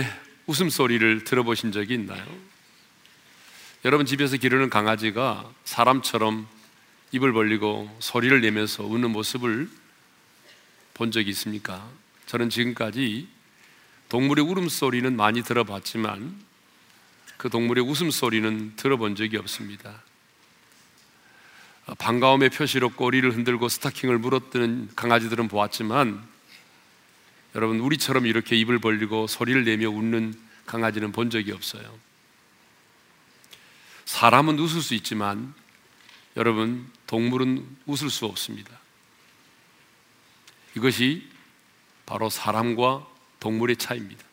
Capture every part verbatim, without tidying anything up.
제 웃음소리를 들어보신 적이 있나요? 여러분 집에서 기르는 강아지가 사람처럼 입을 벌리고 소리를 내면서 우는 모습을 본 적이 있습니까? 저는 지금까지 동물의 울음소리는 많이 들어봤지만 그 동물의 웃음소리는 들어본 적이 없습니다. 반가움의 표시로 꼬리를 흔들고 스타킹을 물어뜯는 강아지들은 보았지만 여러분 우리처럼 이렇게 입을 벌리고 소리를 내며 웃는 강아지는 본 적이 없어요. 사람은 웃을 수 있지만 여러분 동물은 웃을 수 없습니다. 이것이 바로 사람과 동물의 차이입니다.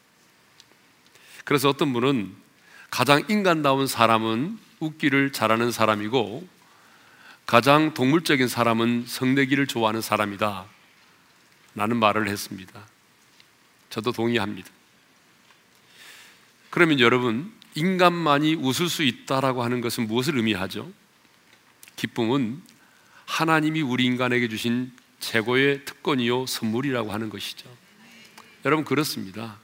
그래서 어떤 분은 가장 인간다운 사람은 웃기를 잘하는 사람이고 가장 동물적인 사람은 성내기를 좋아하는 사람이다 라는 말을 했습니다. 저도 동의합니다. 그러면 여러분 인간만이 웃을 수 있다라고 하는 것은 무엇을 의미하죠? 기쁨은 하나님이 우리 인간에게 주신 최고의 특권이요 선물이라고 하는 것이죠. 여러분 그렇습니다.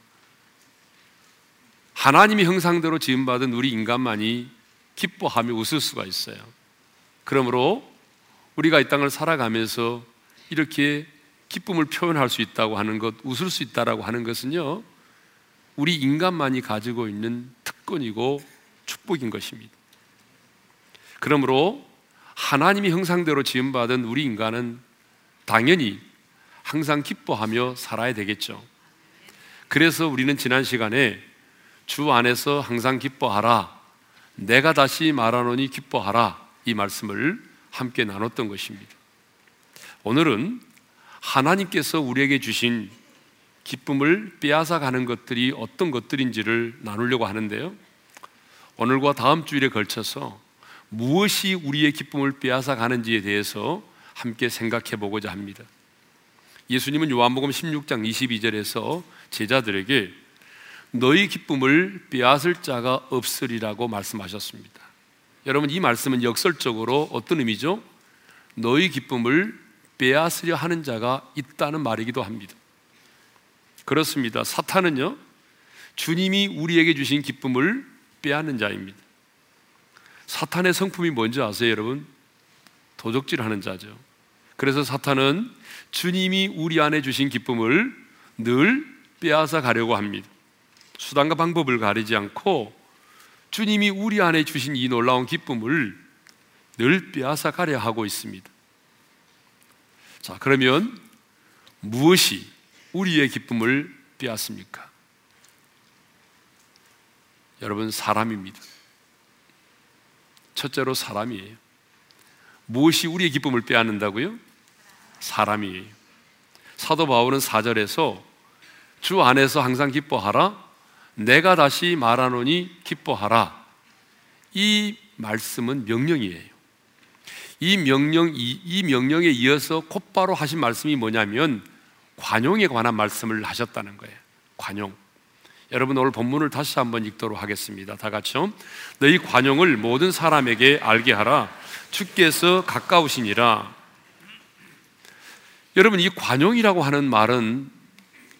하나님이 형상대로 지음받은 우리 인간만이 기뻐하며 웃을 수가 있어요. 그러므로 우리가 이 땅을 살아가면서 이렇게 기쁨을 표현할 수 있다고 하는 것, 웃을 수 있다라고 하는 것은요 우리 인간만이 가지고 있는 특권이고 축복인 것입니다. 그러므로 하나님이 형상대로 지음받은 우리 인간은 당연히 항상 기뻐하며 살아야 되겠죠. 그래서 우리는 지난 시간에 주 안에서 항상 기뻐하라, 내가 다시 말하노니 기뻐하라 이 말씀을 함께 나눴던 것입니다. 오늘은 하나님께서 우리에게 주신 기쁨을 빼앗아가는 것들이 어떤 것들인지를 나누려고 하는데요, 오늘과 다음 주일에 걸쳐서 무엇이 우리의 기쁨을 빼앗아가는지에 대해서 함께 생각해 보고자 합니다. 예수님은 요한복음 십육 장 이십이 절에서 제자들에게 너희 기쁨을 빼앗을 자가 없으리라고 말씀하셨습니다. 여러분 이 말씀은 역설적으로 어떤 의미죠? 너희 기쁨을 빼앗으려 하는 자가 있다는 말이기도 합니다. 그렇습니다. 사탄은요 주님이 우리에게 주신 기쁨을 빼앗는 자입니다. 사탄의 성품이 뭔지 아세요 여러분? 도적질하는 자죠. 그래서 사탄은 주님이 우리 안에 주신 기쁨을 늘 빼앗아 가려고 합니다. 수단과 방법을 가리지 않고 주님이 우리 안에 주신 이 놀라운 기쁨을 늘 빼앗아 가려 하고 있습니다. 자, 그러면 무엇이 우리의 기쁨을 빼앗습니까? 여러분 사람입니다. 첫째로 사람이에요. 무엇이 우리의 기쁨을 빼앗는다고요? 사람이에요. 사도 바울은 사 절에서 주 안에서 항상 기뻐하라, 내가 다시 말하노니 기뻐하라 이 말씀은 명령이에요. 이, 명령, 이, 이 명령에 이어서 곧바로 하신 말씀이 뭐냐면 관용에 관한 말씀을 하셨다는 거예요. 관용. 여러분 오늘 본문을 다시 한번 읽도록 하겠습니다. 다 같이요. 너희 관용을 모든 사람에게 알게 하라, 주께서 가까우시니라. 여러분 이 관용이라고 하는 말은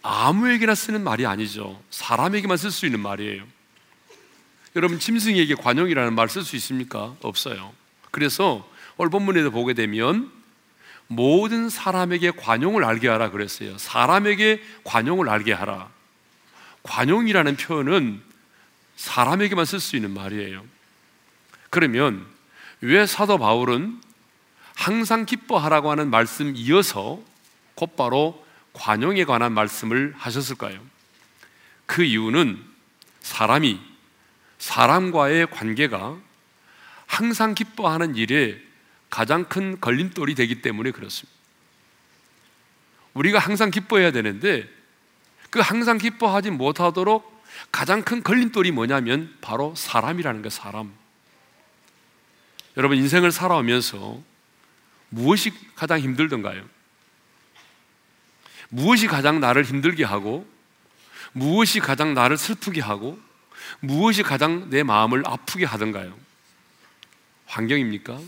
아무에게나 쓰는 말이 아니죠. 사람에게만 쓸 수 있는 말이에요. 여러분 짐승에게 관용이라는 말 쓸 수 있습니까? 없어요. 그래서 오늘 본문에도 보게 되면 모든 사람에게 관용을 알게 하라 그랬어요. 사람에게 관용을 알게 하라. 관용이라는 표현은 사람에게만 쓸 수 있는 말이에요. 그러면 왜 사도 바울은 항상 기뻐하라고 하는 말씀 이어서 곧바로 관용에 관한 말씀을 하셨을까요? 그 이유는 사람이 사람과의 관계가 항상 기뻐하는 일에 가장 큰 걸림돌이 되기 때문에 그렇습니다. 우리가 항상 기뻐해야 되는데 그 항상 기뻐하지 못하도록 가장 큰 걸림돌이 뭐냐면 바로 사람이라는 거예요. 사람. 여러분 인생을 살아오면서 무엇이 가장 힘들던가요? 무엇이 가장 나를 힘들게 하고, 무엇이 가장 나를 슬프게 하고, 무엇이 가장 내 마음을 아프게 하던가요? 환경입니까?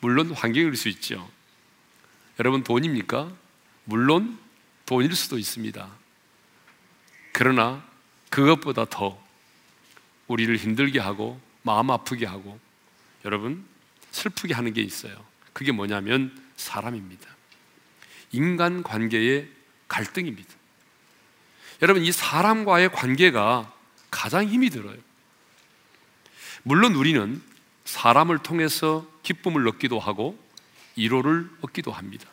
물론 환경일 수 있죠. 여러분 돈입니까? 물론 돈일 수도 있습니다. 그러나 그것보다 더 우리를 힘들게 하고 마음 아프게 하고 여러분 슬프게 하는 게 있어요. 그게 뭐냐면 사람입니다. 인간관계의 갈등입니다. 여러분 이 사람과의 관계가 가장 힘이 들어요. 물론 우리는 사람을 통해서 기쁨을 얻기도 하고 위로를 얻기도 합니다.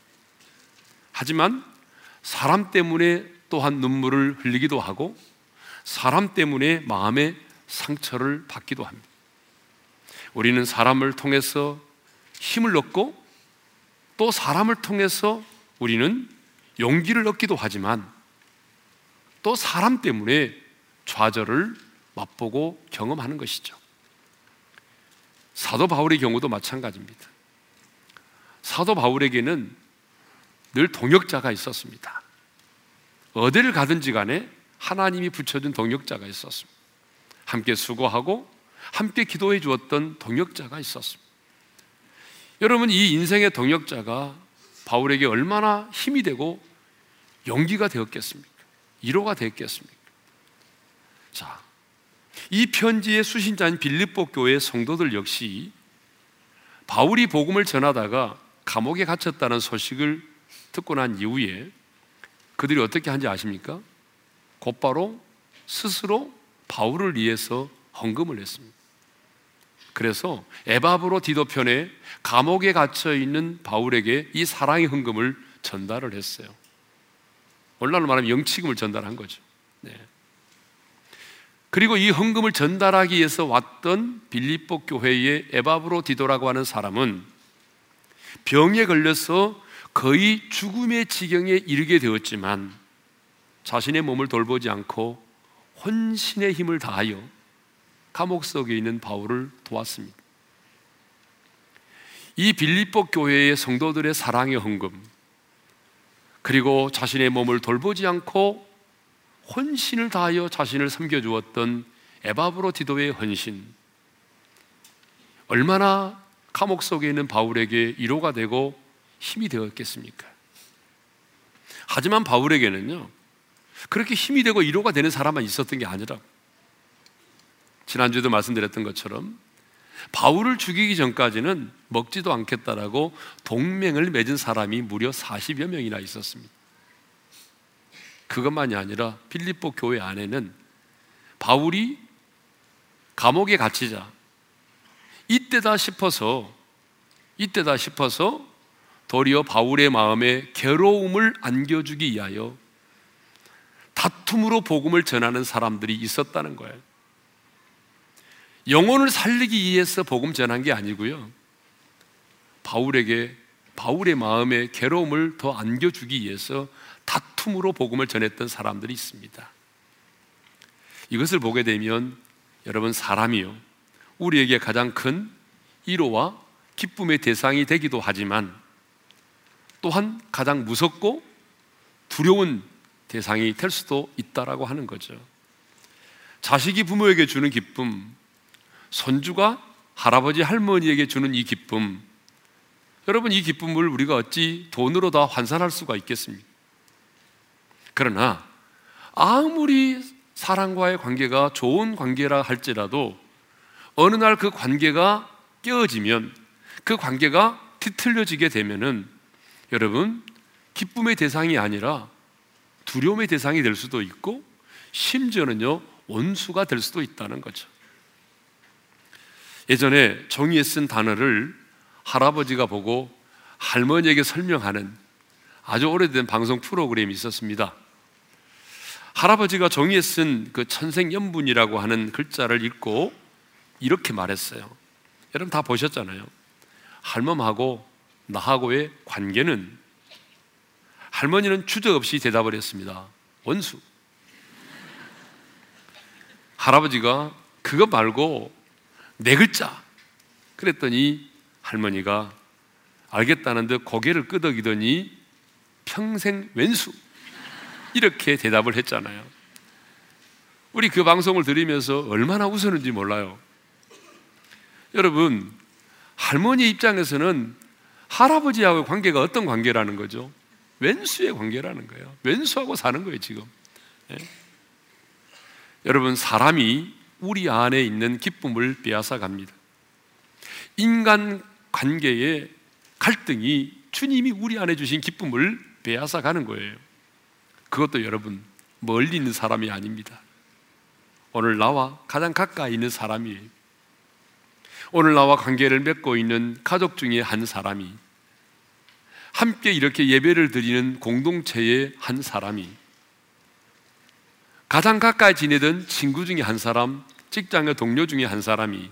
하지만 사람 때문에 또한 눈물을 흘리기도 하고 사람 때문에 마음의 상처를 받기도 합니다. 우리는 사람을 통해서 힘을 얻고 또 사람을 통해서 우리는 용기를 얻기도 하지만 또 사람 때문에 좌절을 맛보고 경험하는 것이죠. 사도 바울의 경우도 마찬가지입니다. 사도 바울에게는 늘 동역자가 있었습니다. 어디를 가든지 간에 하나님이 붙여준 동역자가 있었습니다. 함께 수고하고 함께 기도해 주었던 동역자가 있었습니다. 여러분 이 인생의 동역자가 바울에게 얼마나 힘이 되고 용기가 되었겠습니까? 위로가 되었겠습니까? 자, 이 편지의 수신자인 빌립보 교회 성도들 역시 바울이 복음을 전하다가 감옥에 갇혔다는 소식을 듣고 난 이후에 그들이 어떻게 한지 아십니까? 곧바로 스스로 바울을 위해서 헌금을 했습니다. 그래서 에바브로 디도편에 감옥에 갇혀있는 바울에게 이 사랑의 헌금을 전달을 했어요. 오늘날로 말하면 영치금을 전달한 거죠. 네. 그리고 이 헌금을 전달하기 위해서 왔던 빌립보 교회의 에바브로 디도라고 하는 사람은 병에 걸려서 거의 죽음의 지경에 이르게 되었지만 자신의 몸을 돌보지 않고 혼신의 힘을 다하여 감옥 속에 있는 바울을 도왔습니다. 이 빌립보 교회의 성도들의 사랑의 헌금 그리고 자신의 몸을 돌보지 않고 혼신을 다하여 자신을 섬겨주었던 에바브로 디도의 헌신 얼마나 감옥 속에 있는 바울에게 위로가 되고 힘이 되었겠습니까? 하지만 바울에게는요 그렇게 힘이 되고 위로가 되는 사람만 있었던 게 아니라 지난주에도 말씀드렸던 것처럼 바울을 죽이기 전까지는 먹지도 않겠다라고 동맹을 맺은 사람이 무려 사십여 명이나 있었습니다. 그것만이 아니라 빌립보 교회 안에는 바울이 감옥에 갇히자 이때다 싶어서 이때다 싶어서 도리어 바울의 마음에 괴로움을 안겨주기 위하여 다툼으로 복음을 전하는 사람들이 있었다는 거예요. 영혼을 살리기 위해서 복음 전한 게 아니고요. 바울에게 바울의 마음에 괴로움을 더 안겨주기 위해서 다툼으로 복음을 전했던 사람들이 있습니다. 이것을 보게 되면 여러분 사람이요 우리에게 가장 큰 위로와 기쁨의 대상이 되기도 하지만 또한 가장 무섭고 두려운 대상이 될 수도 있다라고 하는 거죠. 자식이 부모에게 주는 기쁨, 손주가 할아버지 할머니에게 주는 이 기쁨, 여러분 이 기쁨을 우리가 어찌 돈으로 다 환산할 수가 있겠습니까? 그러나 아무리 사람과의 관계가 좋은 관계라 할지라도 어느 날 그 관계가 깨어지면 그 관계가 뒤틀려지게 되면은 여러분 기쁨의 대상이 아니라 두려움의 대상이 될 수도 있고 심지어는요 원수가 될 수도 있다는 거죠. 예전에 종이에 쓴 단어를 할아버지가 보고 할머니에게 설명하는 아주 오래된 방송 프로그램이 있었습니다. 할아버지가 종이에 쓴 그 천생연분이라고 하는 글자를 읽고 이렇게 말했어요. 여러분 다 보셨잖아요. 할멈하고 나하고의 관계는 할머니는 주저 없이 대답을 했습니다. 원수. 할아버지가 그것 말고 네 글자 그랬더니 할머니가 알겠다는 듯 고개를 끄덕이더니 평생 왼수 이렇게 대답을 했잖아요. 우리 그 방송을 들으면서 얼마나 웃었는지 몰라요. 여러분 할머니 입장에서는 할아버지하고의 관계가 어떤 관계라는 거죠? 왼수의 관계라는 거예요. 왼수하고 사는 거예요 지금. 여러분, 사람이 우리 안에 있는 기쁨을 빼앗아 갑니다. 인간 관계의 갈등이 주님이 우리 안에 주신 기쁨을 빼앗아 가는 거예요. 그것도 여러분, 멀리 있는 사람이 아닙니다. 오늘 나와 가장 가까이 있는 사람이에요. 오늘 나와 관계를 맺고 있는 가족 중에 한 사람이, 함께 이렇게 예배를 드리는 공동체의 한 사람이, 가장 가까이 지내던 친구 중에 한 사람, 직장의 동료 중에 한 사람이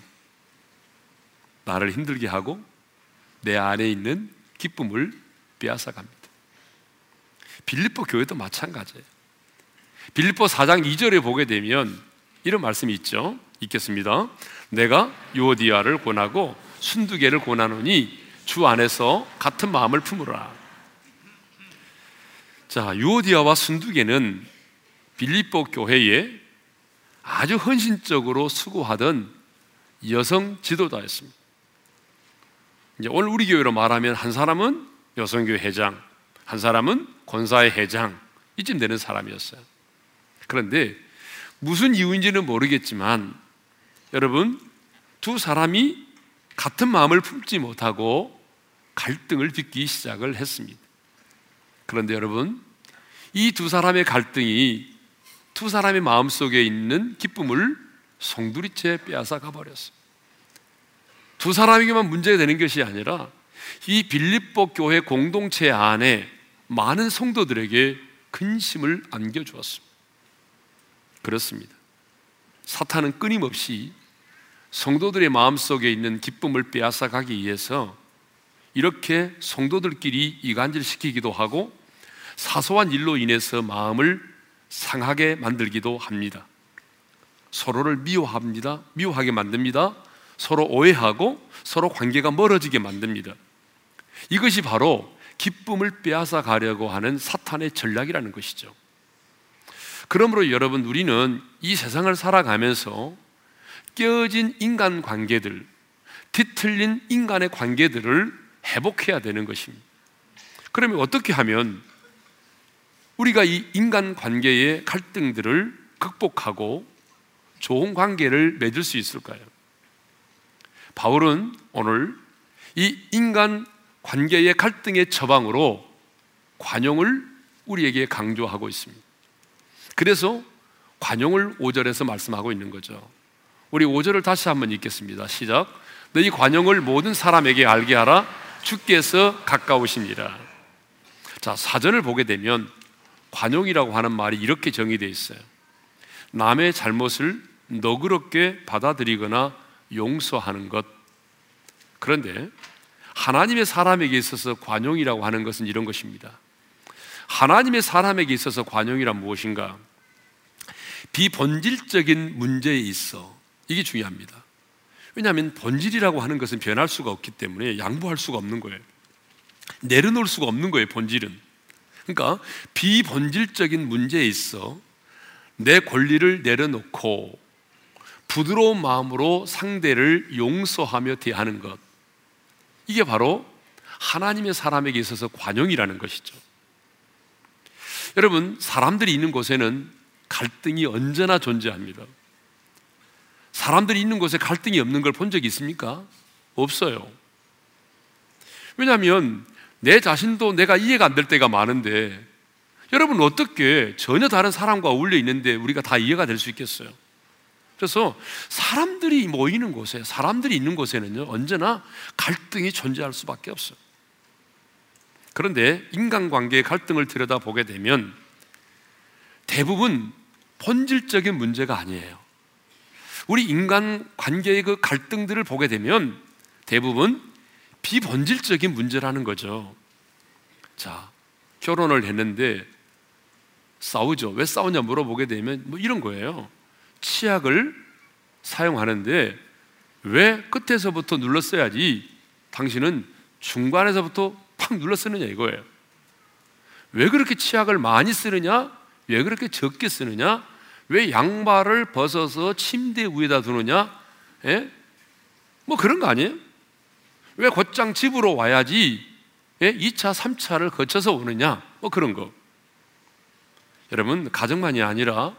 나를 힘들게 하고 내 안에 있는 기쁨을 빼앗아 갑니다. 빌립보 교회도 마찬가지예요. 빌립보 사 장 이 절에 보게 되면 이런 말씀이 있죠. 읽겠습니다. 내가 요오디아를 권하고 순두개를 권하노니 주 안에서 같은 마음을 품으라. 자, 요오디아와 순두개는 빌립보 교회에 아주 헌신적으로 수고하던 여성 지도자였습니다. 이제 오늘 우리 교회로 말하면 한 사람은 여성교회 회장, 한 사람은 권사회 회장, 이쯤 되는 사람이었어요. 그런데 무슨 이유인지는 모르겠지만 여러분, 두 사람이 같은 마음을 품지 못하고 갈등을 빚기 시작을 했습니다. 그런데 여러분, 이 두 사람의 갈등이 두 사람의 마음속에 있는 기쁨을 송두리째 빼앗아 가버렸어요. 두 사람에게만 문제가 되는 것이 아니라 이 빌립보 교회 공동체 안에 많은 성도들에게 근심을 안겨주었습니다. 그렇습니다. 사탄은 끊임없이 성도들의 마음속에 있는 기쁨을 빼앗아 가기 위해서 이렇게 성도들끼리 이간질시키기도 하고 사소한 일로 인해서 마음을 상하게 만들기도 합니다. 서로를 미워합니다. 미워하게 만듭니다. 서로 오해하고 서로 관계가 멀어지게 만듭니다. 이것이 바로 기쁨을 빼앗아 가려고 하는 사탄의 전략이라는 것이죠. 그러므로 여러분, 우리는 이 세상을 살아가면서 깨어진 인간 관계들, 뒤틀린 인간의 관계들을 회복해야 되는 것입니다. 그러면 어떻게 하면 우리가 이 인간 관계의 갈등들을 극복하고 좋은 관계를 맺을 수 있을까요? 바울은 오늘 이 인간 관계의 갈등의 처방으로 관용을 우리에게 강조하고 있습니다. 그래서 관용을 오 절에서 말씀하고 있는 거죠. 우리 오 절을 다시 한번 읽겠습니다. 시작. 너희 관용을 모든 사람에게 알게 하라. 주께서 가까우십니다. 자, 사전을 보게 되면 관용이라고 하는 말이 이렇게 정의되어 있어요. 남의 잘못을 너그럽게 받아들이거나 용서하는 것. 그런데 하나님의 사람에게 있어서 관용이라고 하는 것은 이런 것입니다. 하나님의 사람에게 있어서 관용이란 무엇인가? 비본질적인 문제에 있어, 이게 중요합니다. 왜냐하면 본질이라고 하는 것은 변할 수가 없기 때문에 양보할 수가 없는 거예요. 내려놓을 수가 없는 거예요, 본질은. 그러니까 비본질적인 문제에 있어 내 권리를 내려놓고 부드러운 마음으로 상대를 용서하며 대하는 것, 이게 바로 하나님의 사람에게 있어서 관용이라는 것이죠. 여러분, 사람들이 있는 곳에는 갈등이 언제나 존재합니다. 사람들이 있는 곳에 갈등이 없는 걸 본 적이 있습니까? 없어요. 왜냐하면 내 자신도 내가 이해가 안 될 때가 많은데 여러분, 어떻게 전혀 다른 사람과 어울려 있는데 우리가 다 이해가 될 수 있겠어요? 그래서 사람들이 모이는 곳에, 사람들이 있는 곳에는요, 언제나 갈등이 존재할 수밖에 없어요. 그런데 인간관계의 갈등을 들여다보게 되면 대부분 본질적인 문제가 아니에요. 우리 인간관계의 그 갈등들을 보게 되면 대부분 비본질적인 문제라는 거죠. 자, 결혼을 했는데 싸우죠. 왜 싸우냐 물어보게 되면 뭐 이런 거예요. 치약을 사용하는데 왜 끝에서부터 눌렀어야지 당신은 중간에서부터 팍 눌렀느냐 이거예요. 왜 그렇게 치약을 많이 쓰느냐? 왜 그렇게 적게 쓰느냐? 왜 양말을 벗어서 침대 위에다 두느냐? 예? 뭐 그런 거 아니에요? 왜 곧장 집으로 와야지 예? 이 차, 삼 차를 거쳐서 오느냐? 뭐 그런 거. 여러분, 가정만이 아니라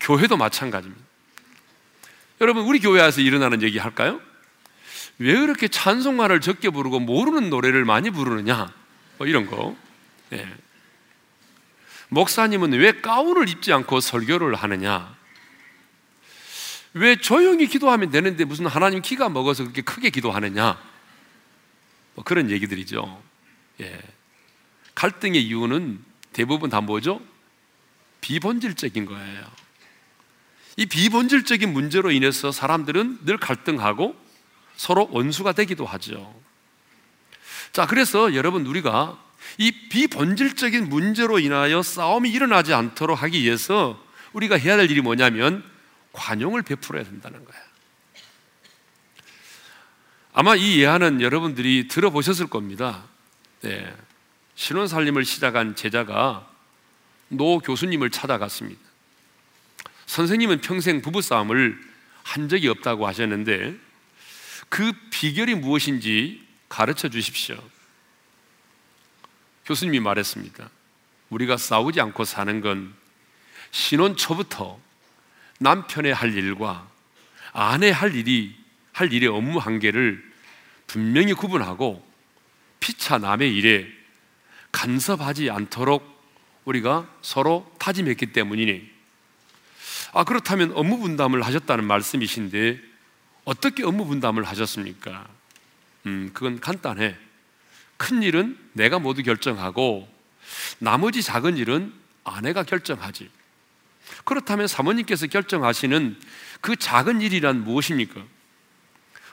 교회도 마찬가지입니다. 여러분, 우리 교회 안에서 일어나는 얘기 할까요? 왜 이렇게 찬송가를 적게 부르고 모르는 노래를 많이 부르느냐? 뭐 이런 거. 예. 목사님은 왜 가운을 입지 않고 설교를 하느냐? 왜 조용히 기도하면 되는데 무슨 하나님 기가 먹어서 그렇게 크게 기도하느냐? 뭐 그런 얘기들이죠. 예. 갈등의 이유는 대부분 다 뭐죠? 비본질적인 거예요. 이 비본질적인 문제로 인해서 사람들은 늘 갈등하고 서로 원수가 되기도 하죠. 자, 그래서 여러분, 우리가 이 비본질적인 문제로 인하여 싸움이 일어나지 않도록 하기 위해서 우리가 해야 될 일이 뭐냐면 관용을 베풀어야 된다는 거예요. 아마 이 예화는 여러분들이 들어보셨을 겁니다. 네. 신혼살림을 시작한 제자가 노 교수님을 찾아갔습니다. 선생님은 평생 부부싸움을 한 적이 없다고 하셨는데 그 비결이 무엇인지 가르쳐 주십시오. 교수님이 말했습니다. 우리가 싸우지 않고 사는 건 신혼 초부터 남편의 할 일과 아내 할 일이 할 일의 업무 한계를 분명히 구분하고 피차 남의 일에 간섭하지 않도록 우리가 서로 다짐했기 때문이니. 아, 그렇다면 업무 분담을 하셨다는 말씀이신데 어떻게 업무 분담을 하셨습니까? 음, 그건 간단해. 큰 일은 내가 모두 결정하고 나머지 작은 일은 아내가 결정하지. 그렇다면 사모님께서 결정하시는 그 작은 일이란 무엇입니까?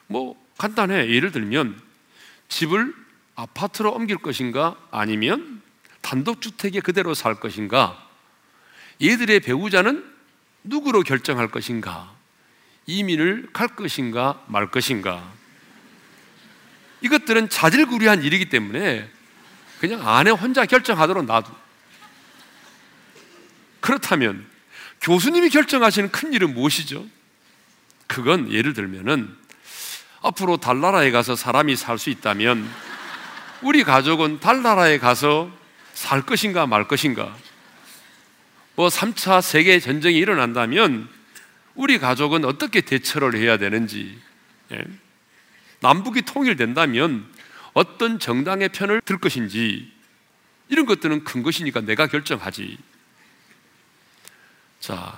뭐 간단해. 예를 들면 집을 아파트로 옮길 것인가 아니면 단독주택에 그대로 살 것인가, 얘들의 배우자는 누구로 결정할 것인가, 이민을 갈 것인가 말 것인가. 이것들은 자질구레한 일이기 때문에 그냥 아내 혼자 결정하도록 놔두. 그렇다면 교수님이 결정하시는 큰 일은 무엇이죠? 그건 예를 들면은 앞으로 달나라에 가서 사람이 살 수 있다면 우리 가족은 달나라에 가서 살 것인가 말 것인가. 뭐 삼 차 세계 전쟁이 일어난다면 우리 가족은 어떻게 대처를 해야 되는지. 예. 남북이 통일된다면 어떤 정당의 편을 들 것인지. 이런 것들은 큰 것이니까 내가 결정하지. 자,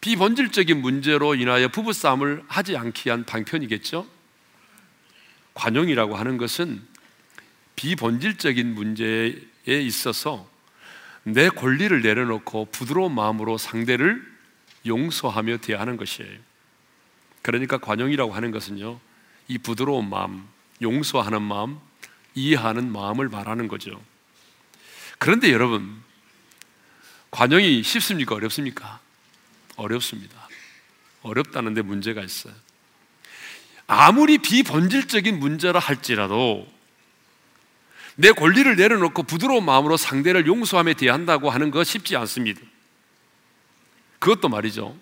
비본질적인 문제로 인하여 부부싸움을 하지 않기 위한 방편이겠죠? 관용이라고 하는 것은 비본질적인 문제에 있어서 내 권리를 내려놓고 부드러운 마음으로 상대를 용서하며 대하는 것이에요. 그러니까 관용이라고 하는 것은요, 이 부드러운 마음, 용서하는 마음, 이해하는 마음을 말하는 거죠. 그런데 여러분, 관용이 쉽습니까? 어렵습니까? 어렵습니다. 어렵다는데 문제가 있어요. 아무리 비본질적인 문제라 할지라도 내 권리를 내려놓고 부드러운 마음으로 상대를 용서함에 대한다고 하는 거 쉽지 않습니다. 그것도 말이죠,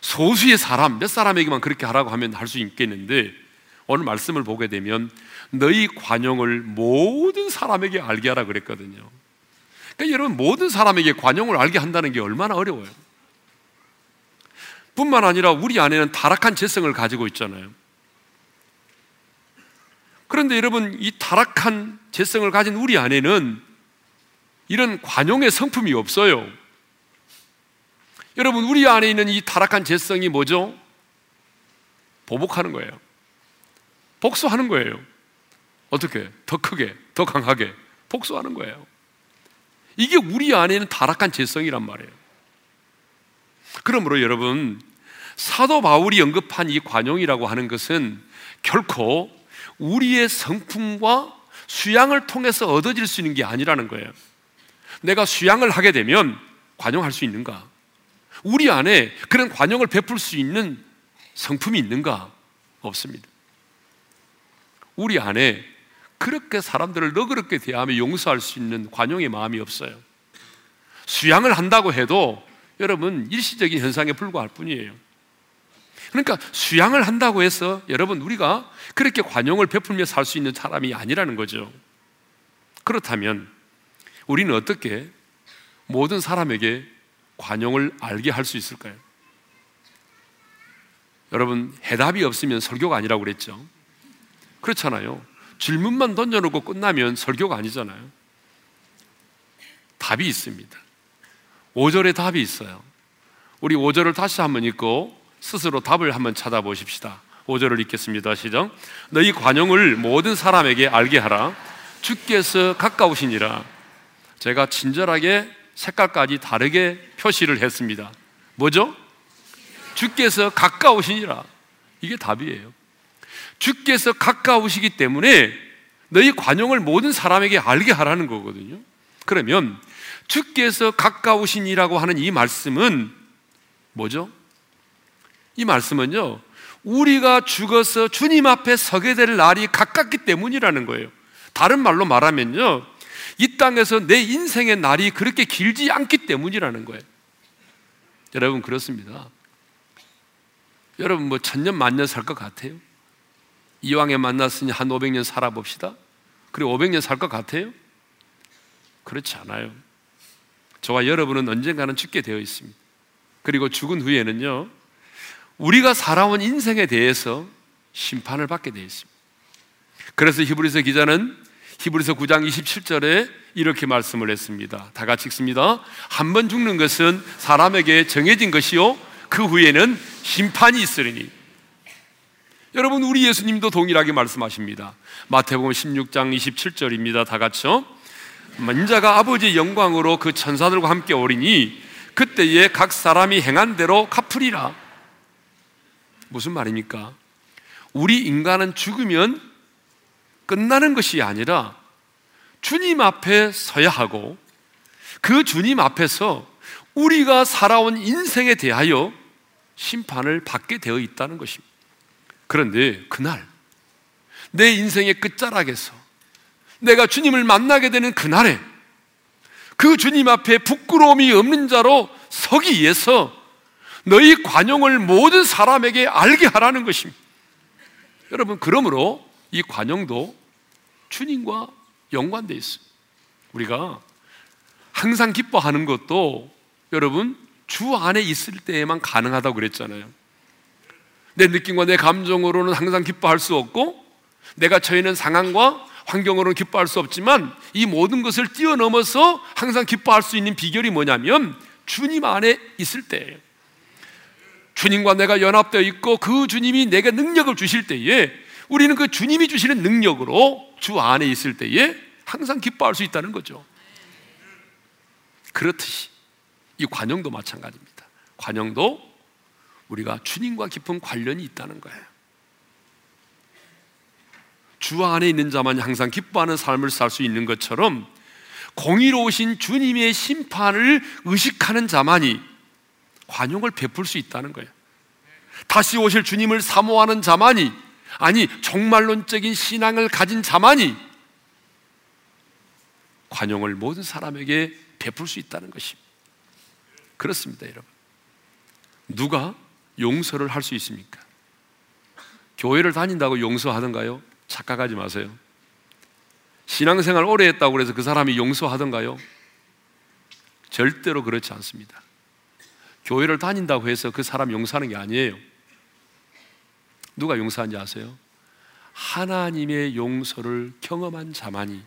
소수의 사람, 몇 사람에게만 그렇게 하라고 하면 할 수 있겠는데 오늘 말씀을 보게 되면 너희 관용을 모든 사람에게 알게 하라 그랬거든요. 그러니까 여러분, 모든 사람에게 관용을 알게 한다는 게 얼마나 어려워요. 뿐만 아니라 우리 안에는 타락한 재성을 가지고 있잖아요. 그런데 여러분, 이 타락한 재성을 가진 우리 안에는 이런 관용의 성품이 없어요. 여러분, 우리 안에 있는 이 타락한 재성이 뭐죠? 보복하는 거예요. 복수하는 거예요. 어떻게? 더 크게, 더 강하게 복수하는 거예요. 이게 우리 안에 있는 타락한 재성이란 말이에요. 그러므로 여러분, 사도 바울이 언급한 이 관용이라고 하는 것은 결코 우리의 성품과 수양을 통해서 얻어질 수 있는 게 아니라는 거예요. 내가 수양을 하게 되면 관용할 수 있는가? 우리 안에 그런 관용을 베풀 수 있는 성품이 있는가? 없습니다. 우리 안에 그렇게 사람들을 너그럽게 대하며 용서할 수 있는 관용의 마음이 없어요. 수양을 한다고 해도 여러분, 일시적인 현상에 불과할 뿐이에요. 그러니까 수양을 한다고 해서 여러분, 우리가 그렇게 관용을 베풀며 살 수 있는 사람이 아니라는 거죠. 그렇다면 우리는 어떻게 모든 사람에게 관용을 알게 할 수 있을까요? 여러분, 해답이 없으면 설교가 아니라고 그랬죠. 그렇잖아요. 질문만 던져놓고 끝나면 설교가 아니잖아요. 답이 있습니다. 오 절에 답이 있어요. 우리 오 절을 다시 한번 읽고 스스로 답을 한번 찾아보십시다. 오 절을 읽겠습니다. 시작. 너희 관용을 모든 사람에게 알게 하라. 주께서 가까우시니라. 제가 친절하게 색깔까지 다르게 표시를 했습니다. 뭐죠? 주께서 가까우시니라. 이게 답이에요. 주께서 가까우시기 때문에 너희 관용을 모든 사람에게 알게 하라는 거거든요. 그러면 주께서 가까우시니라고 하는 이 말씀은 뭐죠? 이 말씀은요, 우리가 죽어서 주님 앞에 서게 될 날이 가깝기 때문이라는 거예요. 다른 말로 말하면요, 이 땅에서 내 인생의 날이 그렇게 길지 않기 때문이라는 거예요. 여러분, 그렇습니다. 여러분, 뭐 천년 만년 살 것 같아요? 이왕에 만났으니 한 오백 년 살아봅시다. 그리고 오백 년 살 것 같아요? 그렇지 않아요. 저와 여러분은 언젠가는 죽게 되어 있습니다. 그리고 죽은 후에는요, 우리가 살아온 인생에 대해서 심판을 받게 되어 있습니다. 그래서 히브리서 기자는 히브리서 구 장 이십칠 절에 이렇게 말씀을 했습니다. 다 같이 읽습니다. 한 번 죽는 것은 사람에게 정해진 것이요, 그 후에는 심판이 있으리니. 여러분, 우리 예수님도 동일하게 말씀하십니다. 마태복음 십육 장 이십칠 절입니다. 다 같이요. 인자가 아버지의 영광으로 그 천사들과 함께 오리니 그때에 각 사람이 행한 대로 갚으리라. 무슨 말입니까? 우리 인간은 죽으면 끝나는 것이 아니라 주님 앞에 서야 하고, 그 주님 앞에서 우리가 살아온 인생에 대하여 심판을 받게 되어 있다는 것입니다. 그런데 그날, 내 인생의 끝자락에서 내가 주님을 만나게 되는 그날에 그 주님 앞에 부끄러움이 없는 자로 서기 위해서 너희 관용을 모든 사람에게 알게 하라는 것입니다. 여러분, 그러므로 이 관용도 주님과 연관되어 있습니다. 우리가 항상 기뻐하는 것도 여러분, 주 안에 있을 때에만 가능하다고 그랬잖아요. 내 느낌과 내 감정으로는 항상 기뻐할 수 없고, 내가 처해 있는 상황과 환경으로는 기뻐할 수 없지만, 이 모든 것을 뛰어넘어서 항상 기뻐할 수 있는 비결이 뭐냐면 주님 안에 있을 때예요. 주님과 내가 연합되어 있고 그 주님이 내게 능력을 주실 때에 우리는 그 주님이 주시는 능력으로 주 안에 있을 때에 항상 기뻐할 수 있다는 거죠. 그렇듯이 이 관용도 마찬가지입니다. 관용도 우리가 주님과 깊은 관련이 있다는 거예요. 주 안에 있는 자만이 항상 기뻐하는 삶을 살 수 있는 것처럼, 공의로우신 주님의 심판을 의식하는 자만이 관용을 베풀 수 있다는 거예요. 다시 오실 주님을 사모하는 자만이, 아니 종말론적인 신앙을 가진 자만이 관용을 모든 사람에게 베풀 수 있다는 것입니다. 그렇습니다, 여러분. 누가 용서를 할 수 있습니까? 교회를 다닌다고 용서하던가요? 착각하지 마세요. 신앙생활 오래 했다고 해서 그 사람이 용서하던가요? 절대로 그렇지 않습니다. 교회를 다닌다고 해서 그 사람 용서하는 게 아니에요. 누가 용서하는지 아세요? 하나님의 용서를 경험한 자만이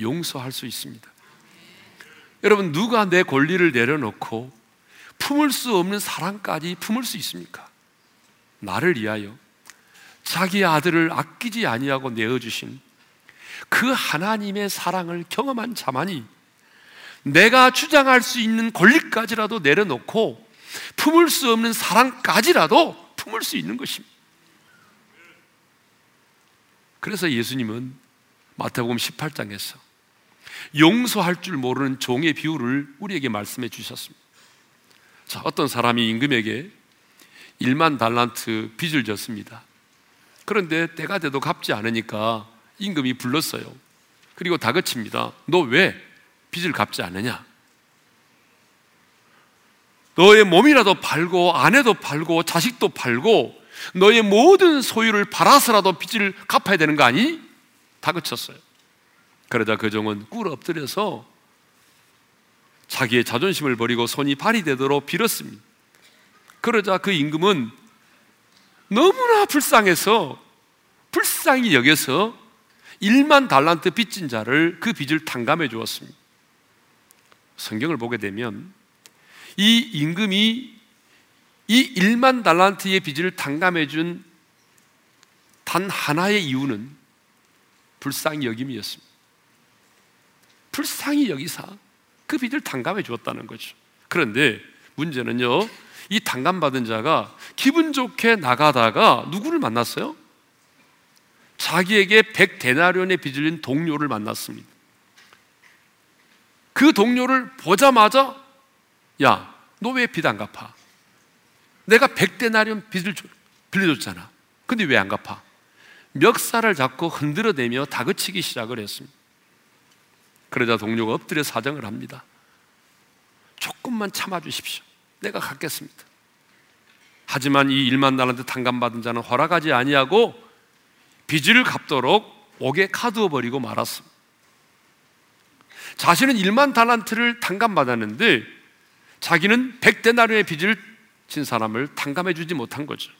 용서할 수 있습니다. 여러분, 누가 내 권리를 내려놓고 품을 수 없는 사랑까지 품을 수 있습니까? 나를 위하여 자기 아들을 아끼지 아니하고 내어주신 그 하나님의 사랑을 경험한 자만이 내가 주장할 수 있는 권리까지라도 내려놓고 품을 수 없는 사랑까지라도 품을 수 있는 것입니다. 그래서 예수님은 마태복음 십팔 장에서 용서할 줄 모르는 종의 비유를 우리에게 말씀해 주셨습니다. 자, 어떤 사람이 임금에게 일만 달란트 빚을 졌습니다. 그런데 때가 돼도 갚지 않으니까 임금이 불렀어요. 그리고 다그칩니다. 너 왜 빚을 갚지 않느냐? 너의 몸이라도 팔고 아내도 팔고 자식도 팔고 너의 모든 소유를 팔아서라도 빚을 갚아야 되는 거 아니? 다그쳤어요. 그러자 그 종은 꿇어 엎드려서 자기의 자존심을 버리고 손이 발이 되도록 빌었습니다. 그러자 그 임금은 너무나 불쌍해서 불쌍히 여겨서 일만 달란트 빚진 자를 그 빚을 탕감해 주었습니다. 성경을 보게 되면 이 임금이 이 일만 달란트의 빚을 탕감해 준 단 하나의 이유는 불쌍히 여김이었습니다. 불쌍히 여기사 그 빚을 탕감해 주었다는 거죠. 그런데 문제는요, 이 탕감받은 자가 기분 좋게 나가다가 누구를 만났어요? 자기에게 백 데나리온의 빚을 진 동료를 만났습니다. 그 동료를 보자마자, 야, 너 왜 빚 안 갚아? 내가 백 데나리온 빚을 빌려줬잖아. 근데 왜 안 갚아? 멱살을 잡고 흔들어대며 다그치기 시작을 했습니다. 그러자 동료가 엎드려 사정을 합니다. 조금만 참아주십시오. 내가 갚겠습니다. 하지만 이 일만 달란트 탕감받은 자는 허락하지 아니하고 빚을 갚도록 옥에 가두어 버리고 말았습니다. 자신은 일만 달란트를 탕감받았는데 자기는 백 데나리온의 빚을 진 사람을 탕감해 주지 못한 거죠.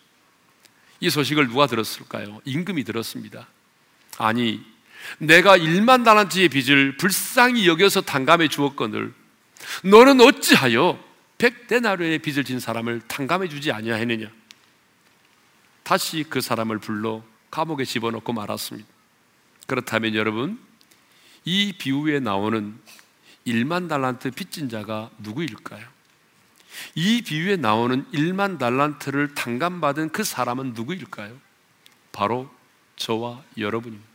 이 소식을 누가 들었을까요? 임금이 들었습니다. 아니, 내가 일만 달란트의 빚을 불쌍히 여겨서 탕감해 주었거늘 너는 어찌하여 백 데나리온의 빚을 진 사람을 탕감해 주지 아니하느냐? 다시 그 사람을 불러 감옥에 집어넣고 말았습니다. 그렇다면 여러분, 이 비유에 나오는 일만 달란트 빚진 자가 누구일까요? 이 비유에 나오는 일만 달란트를 탕감받은 그 사람은 누구일까요? 바로 저와 여러분입니다.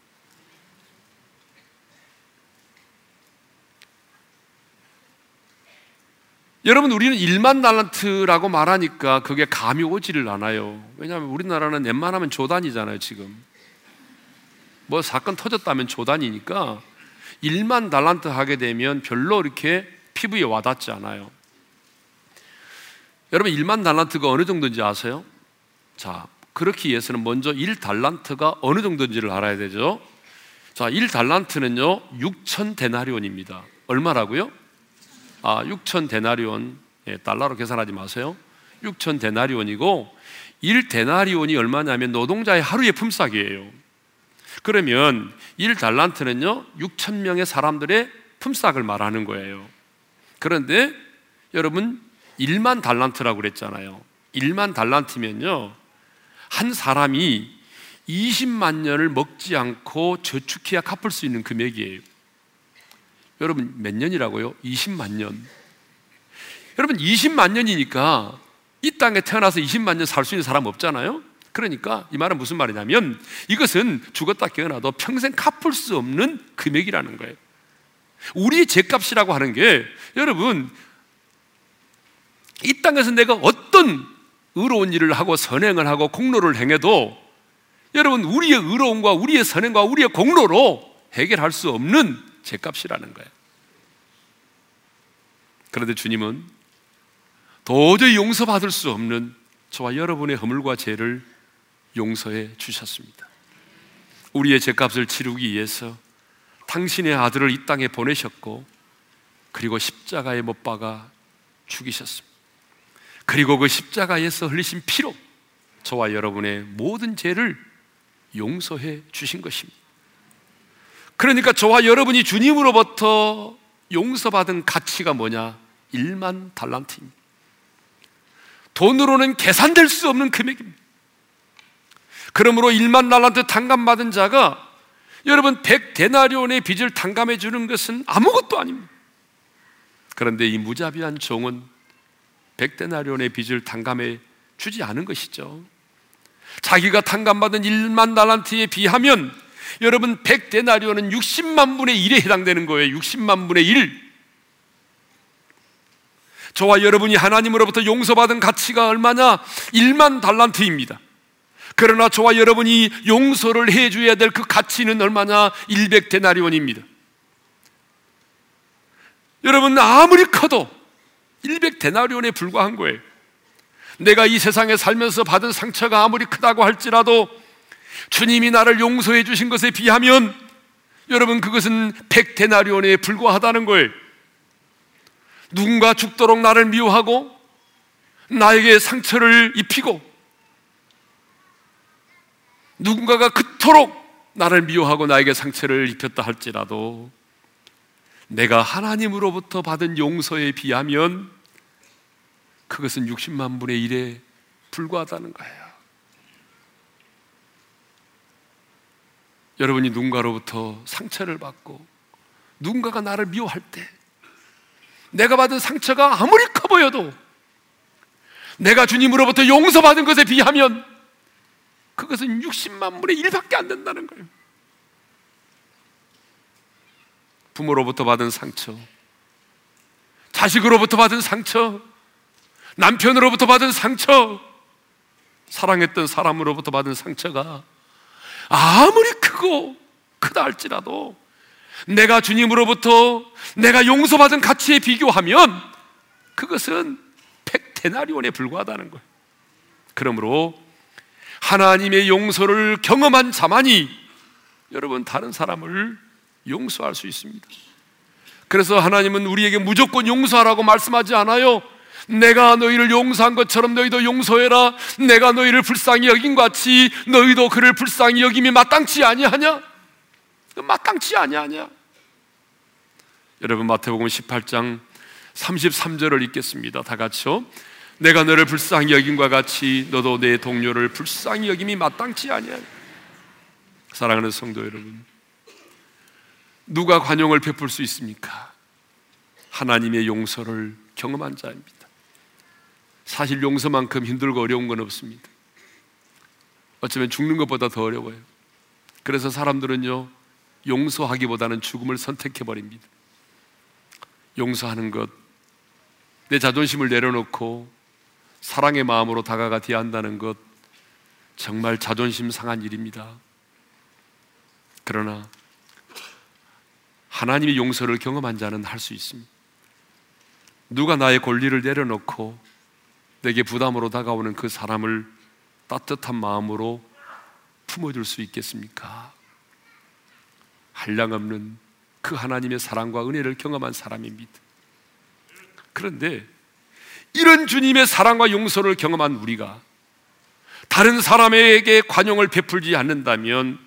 여러분, 우리는 일만 달란트라고 말하니까 그게 감이 오지를 않아요. 왜냐하면 우리나라는 웬만하면 조단이잖아요. 지금 뭐 사건 터졌다면 조단이니까 일만 달란트 하게 되면 별로 이렇게 피부에 와닿지 않아요. 여러분, 일만 달란트가 어느 정도인지 아세요? 자, 그렇기 위해서는 먼저 일 달란트가 어느 정도인지를 알아야 되죠. 자, 일 달란트는요 육천 데나리온입니다. 얼마라고요? 아, 육천 데나리온, 예, 달러로 계산하지 마세요. 육천 데나리온이고 일 데나리온이 얼마냐면 노동자의 하루의 품삯이에요. 그러면 일 달란트는요 육천 명의 사람들의 품삯을 말하는 거예요. 그런데 여러분, 일만 달란트라고 그랬잖아요. 일만 달란트면요 한 사람이 이십만 년을 먹지 않고 저축해야 갚을 수 있는 금액이에요. 여러분, 몇 년이라고요? 이십만 년. 여러분, 이십만 년이니까 이 땅에 태어나서 이십만 년 살 수 있는 사람 없잖아요. 그러니까 이 말은 무슨 말이냐면 이것은 죽었다 깨어나도 평생 갚을 수 없는 금액이라는 거예요. 우리의 죗값이라고 하는 게, 여러분, 이 땅에서 내가 어떤 의로운 일을 하고 선행을 하고 공로를 행해도 여러분, 우리의 의로움과 우리의 선행과 우리의 공로로 해결할 수 없는 죗값이라는 거예요. 그런데 주님은 도저히 용서받을 수 없는 저와 여러분의 허물과 죄를 용서해 주셨습니다. 우리의 죗값을 치르기 위해서 당신의 아들을 이 땅에 보내셨고, 그리고 십자가에 못 박아 죽이셨습니다. 그리고 그 십자가에서 흘리신 피로 저와 여러분의 모든 죄를 용서해 주신 것입니다. 그러니까 저와 여러분이 주님으로부터 용서받은 가치가 뭐냐? 일만 달란트입니다. 돈으로는 계산될 수 없는 금액입니다. 그러므로 일만 달란트 탕감받은 자가 여러분 백 데나리온의 빚을 탕감해 주는 것은 아무것도 아닙니다. 그런데 이 무자비한 종은 백 데나리온의 빚을 탕감해 주지 않은 것이죠. 자기가 탕감받은 일만 달란트에 비하면 여러분 백 데나리온은 육십만 분의 일에 해당되는 거예요. 육십만 분의 일. 저와 여러분이 하나님으로부터 용서받은 가치가 얼마냐? 일만 달란트입니다. 그러나 저와 여러분이 용서를 해줘야 될 그 가치는 얼마냐? 백 데나리온입니다. 여러분, 아무리 커도 백 데나리온에 불과한 거예요. 내가 이 세상에 살면서 받은 상처가 아무리 크다고 할지라도 주님이 나를 용서해 주신 것에 비하면 여러분, 그것은 백 데나리온에 불과하다는 거예요. 누군가 죽도록 나를 미워하고 나에게 상처를 입히고 누군가가 그토록 나를 미워하고 나에게 상처를 입혔다 할지라도 내가 하나님으로부터 받은 용서에 비하면 그것은 육십만 분의 일에 불과하다는 거예요. 여러분이 누군가로부터 상처를 받고 누군가가 나를 미워할 때 내가 받은 상처가 아무리 커 보여도 내가 주님으로부터 용서받은 것에 비하면 그것은 육십만 분의 일밖에 안 된다는 거예요. 부모로부터 받은 상처, 자식으로부터 받은 상처, 남편으로부터 받은 상처, 사랑했던 사람으로부터 받은 상처가 아무리 크고 크다 할지라도 내가 주님으로부터 내가 용서받은 가치에 비교하면 그것은 백 데나리온에 불과하다는 거예요. 그러므로 하나님의 용서를 경험한 자만이 여러분 다른 사람을 용서할 수 있습니다. 그래서 하나님은 우리에게 무조건 용서하라고 말씀하지 않아요. 내가 너희를 용서한 것처럼 너희도 용서해라. 내가 너희를 불쌍히 여긴 같이 너희도 그를 불쌍히 여김이 마땅치 아니하냐? 마땅치 아니하냐? 여러분 마태복음 십팔 장 삼십삼 절을 읽겠습니다. 다 같이요. 내가 너를 불쌍히 여김과 같이 너도 내 동료를 불쌍히 여김이 마땅치 아니하냐? 사랑하는 성도 여러분, 누가 관용을 베풀 수 있습니까? 하나님의 용서를 경험한 자입니다. 사실 용서만큼 힘들고 어려운 건 없습니다. 어쩌면 죽는 것보다 더 어려워요. 그래서 사람들은요, 용서하기보다는 죽음을 선택해버립니다. 용서하는 것, 내 자존심을 내려놓고 사랑의 마음으로 다가가야 한다는 것, 정말 자존심 상한 일입니다. 그러나 하나님의 용서를 경험한 자는 할 수 있습니다. 누가 나의 권리를 내려놓고 내게 부담으로 다가오는 그 사람을 따뜻한 마음으로 품어줄 수 있겠습니까? 한량없는 그 하나님의 사랑과 은혜를 경험한 사람입니다. 그런데 이런 주님의 사랑과 용서를 경험한 우리가 다른 사람에게 관용을 베풀지 않는다면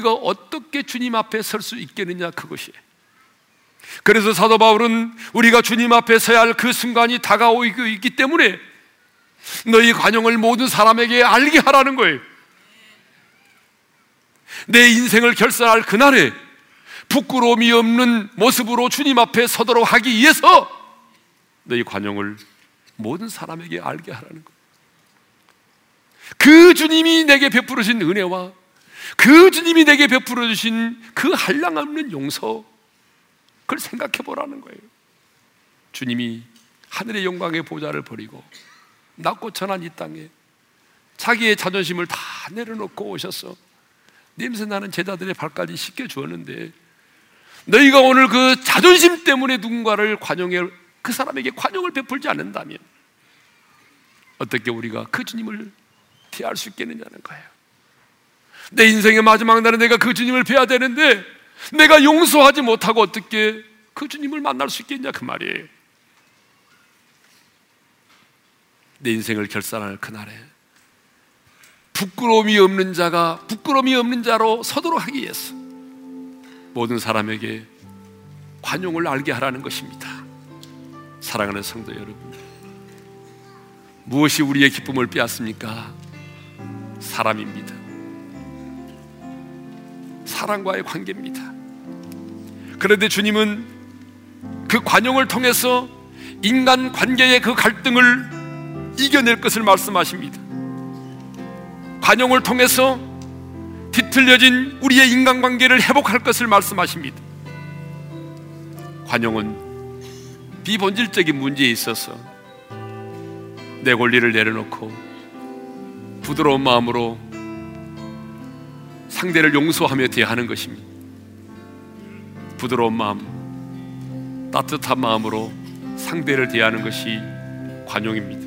우리가 어떻게 주님 앞에 설 수 있겠느냐, 그것이에요. 그래서 사도 바울은 우리가 주님 앞에 서야 할 그 순간이 다가오고 있기 때문에 너희 관용을 모든 사람에게 알게 하라는 거예요. 내 인생을 결산할 그날에 부끄러움이 없는 모습으로 주님 앞에 서도록 하기 위해서 너희 관용을 모든 사람에게 알게 하라는 거예요. 그 주님이 내게 베풀으신 은혜와 그 주님이 내게 베풀어 주신 그 한량없는 용서, 그걸 생각해 보라는 거예요. 주님이 하늘의 영광의 보좌를 버리고 낮고 천한 이 땅에 자기의 자존심을 다 내려놓고 오셔서 냄새나는 제자들의 발까지 씻겨주었는데 너희가 오늘 그 자존심 때문에 누군가를 관용해, 그 사람에게 관용을 베풀지 않는다면 어떻게 우리가 그 주님을 대할 수 있겠느냐는 거예요. 내 인생의 마지막 날에 내가 그 주님을 뵈야 되는데 내가 용서하지 못하고 어떻게 그 주님을 만날 수 있겠냐, 그 말이에요. 내 인생을 결산할 그날에 부끄러움이 없는 자가 부끄러움이 없는 자로 서도록 하기 위해서 모든 사람에게 관용을 알게 하라는 것입니다. 사랑하는 성도 여러분, 무엇이 우리의 기쁨을 빼앗습니까? 사람입니다. 사랑과의 관계입니다. 그런데 주님은 그 관용을 통해서 인간 관계의 그 갈등을 이겨낼 것을 말씀하십니다. 관용을 통해서 뒤틀려진 우리의 인간 관계를 회복할 것을 말씀하십니다. 관용은 비본질적인 문제에 있어서 내 권리를 내려놓고 부드러운 마음으로 상대를 용서하며 대하는 것입니다. 부드러운 마음, 따뜻한 마음으로 상대를 대하는 것이 관용입니다.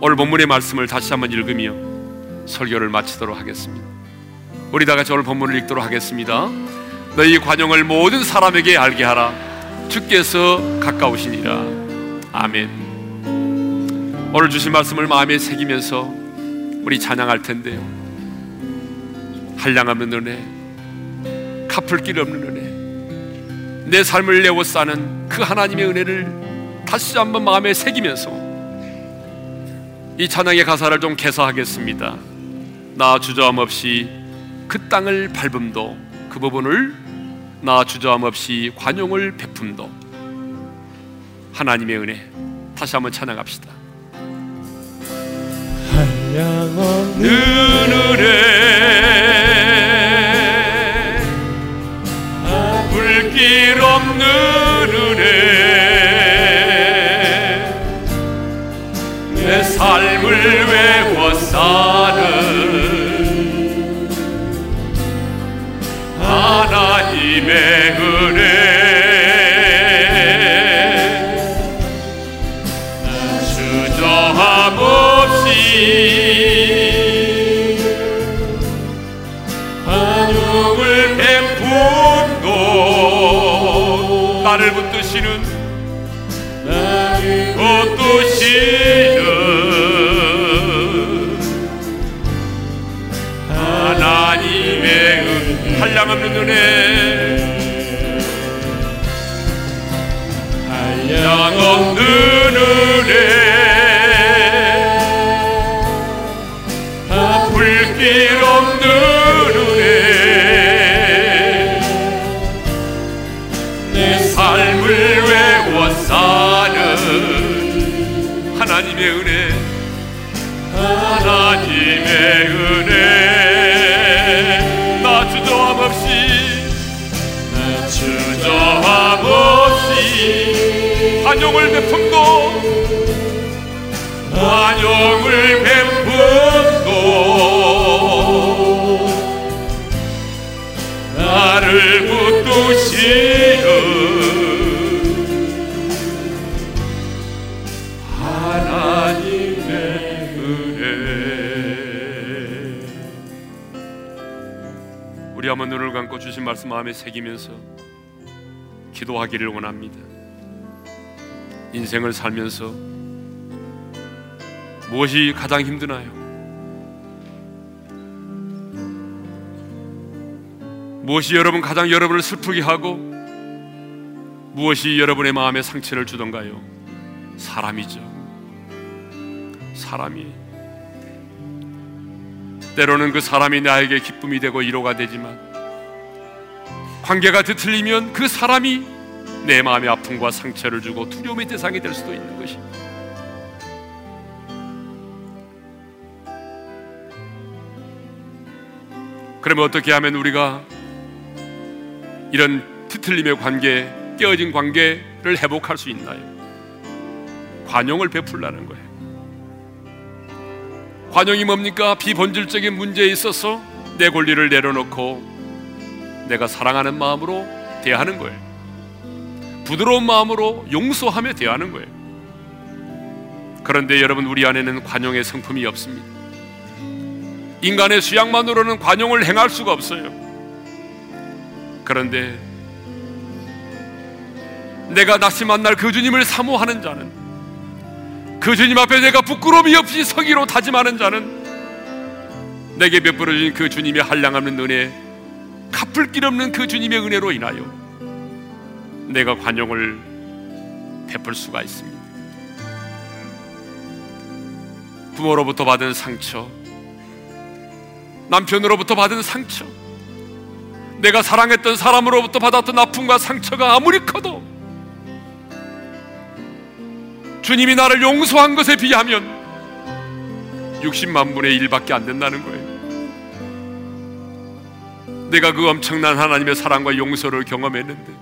오늘 본문의 말씀을 다시 한번 읽으며 설교를 마치도록 하겠습니다. 우리 다 같이 오늘 본문을 읽도록 하겠습니다. 너희 관용을 모든 사람에게 알게 하라. 주께서 가까우시니라. 아멘. 오늘 주신 말씀을 마음에 새기면서 우리 찬양할 텐데요, 한량없는 은혜, 갚을 길 없는 은혜, 내 삶을 내어 싸는 그 하나님의 은혜를 다시 한번 마음에 새기면서 이 찬양의 가사를 좀 개사하겠습니다. 나 주저함없이 그 땅을 밟음도, 그 부분을 나 주저함없이 관용을 베품도 하나님의 은혜. 다시 한번 찬양합시다. 한량없는 은혜, 아플 길 없는 은혜, 내 삶을 외워 사는 하나님의 은혜, 주저함 없이 관용을 베푼도, 나를 붙드시는 나를 붙드시는 하나님의 은혜, 한량없는 은혜, 한량없는 은혜, 아플 길 없는 은혜, 내 삶을 외워 사는 하나님의 은혜, 하나님의 은혜. 나 주저함 없이, 나 주저함 없이 관용을 베품도, 관용을 베품도 나를 붙드시는 하나님의 은혜. 우리 한번 눈을 감고 주신 말씀 마음에 새기면서 기도하기를 원합니다. 인생을 살면서 무엇이 가장 힘드나요? 무엇이 여러분 가장 여러분을 슬프게 하고 무엇이 여러분의 마음에 상처를 주던가요? 사람이죠. 사람이. 때로는 그 사람이 나에게 기쁨이 되고 위로가 되지만, 관계가 뒤틀리면 그 사람이 내 마음의 아픔과 상처를 주고 두려움의 대상이 될 수도 있는 것입니다. 그러면 어떻게 하면 우리가 이런 뒤틀림의 관계, 깨어진 관계를 회복할 수 있나요? 관용을 베풀라는 거예요. 관용이 뭡니까? 비본질적인 문제에 있어서 내 권리를 내려놓고 내가 사랑하는 마음으로 대하는 거예요. 부드러운 마음으로 용서하며 대하는 거예요. 그런데 여러분, 우리 안에는 관용의 성품이 없습니다. 인간의 수양만으로는 관용을 행할 수가 없어요. 그런데 내가 다시 만날 그 주님을 사모하는 자는, 그 주님 앞에 내가 부끄러움이 없이 서기로 다짐하는 자는, 내게 베풀어 주신 그 주님의 한량없는 은혜, 갚을 길 없는 그 주님의 은혜로 인하여 내가 관용을 베풀 수가 있습니다. 부모로부터 받은 상처, 남편으로부터 받은 상처, 내가 사랑했던 사람으로부터 받았던 아픔과 상처가 아무리 커도 주님이 나를 용서한 것에 비하면 육십만 분의 일밖에 안 된다는 거예요. 내가 그 엄청난 하나님의 사랑과 용서를 경험했는데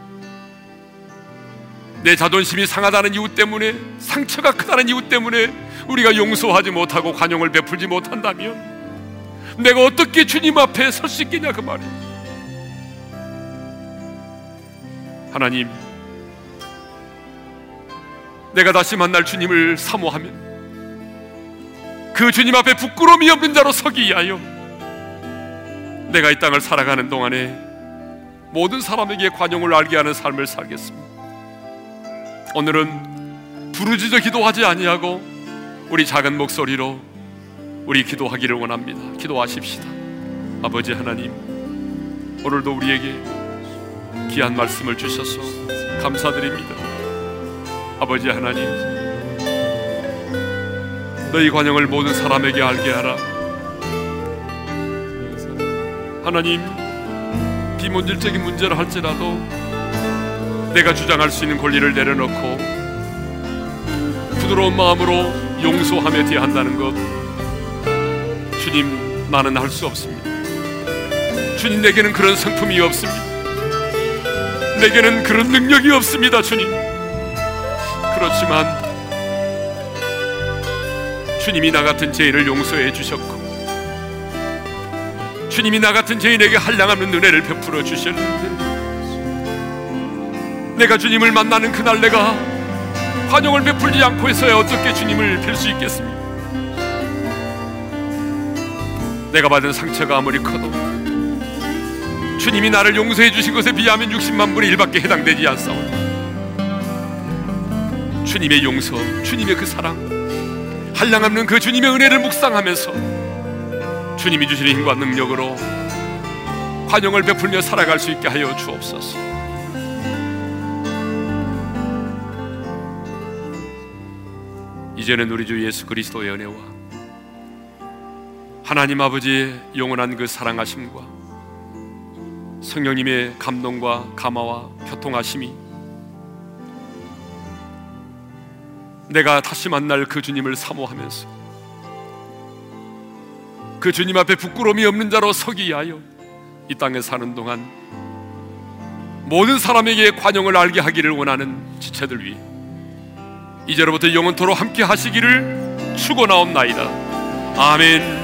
내 자존심이 상하다는 이유 때문에, 상처가 크다는 이유 때문에 우리가 용서하지 못하고 관용을 베풀지 못한다면 내가 어떻게 주님 앞에 설 수 있겠냐 그 말이에요. 하나님, 내가 다시 만날 주님을 사모하면 그 주님 앞에 부끄러움이 없는 자로 서기 위하여 내가 이 땅을 살아가는 동안에 모든 사람에게 관용을 알게 하는 삶을 살겠습니다. 오늘은 부르짖어 기도하지 아니하고 우리 작은 목소리로 우리 기도하기를 원합니다. 기도하십시다. 아버지 하나님, 오늘도 우리에게 귀한 말씀을 주셔서 감사드립니다. 아버지 하나님, 너희 관용을 모든 사람에게 알게 하라. 하나님, 비본질적인 문제를 할지라도 내가 주장할 수 있는 권리를 내려놓고 부드러운 마음으로 용서하며 대한다는 것, 주님, 나는 할 수 없습니다. 주님, 내게는 그런 성품이 없습니다. 내게는 그런 능력이 없습니다. 주님, 그렇지만 주님이 나 같은 죄인을 용서해 주셨고, 주님이 나 같은 죄인에게 한량없는 은혜를 베풀어 주셨는데, 내가 주님을 만나는 그날 내가 관용을 베풀지 않고 해서야 어떻게 주님을 뵐 수 있겠습니까? 내가 받은 상처가 아무리 커도 주님이 나를 용서해 주신 것에 비하면 육십만 분의 일밖에 해당되지 않사오니, 주님의 용서, 주님의 그 사랑, 한량없는 그 주님의 은혜를 묵상하면서 주님이 주시는 힘과 능력으로 관용을 베풀며 살아갈 수 있게 하여 주옵소서. 이제는 우리 주 예수 그리스도의 은혜와 하나님 아버지의 영원한 그 사랑하심과 성령님의 감동과 감화와 교통하심이 내가 다시 만날 그 주님을 사모하면서 그 주님 앞에 부끄러움이 없는 자로 서기 위하여 이 땅에 사는 동안 모든 사람에게 관용을 알게 하기를 원하는 지체들 위해 이제로부터 영원토록 함께 하시기를 축원하옵나이다. 아멘.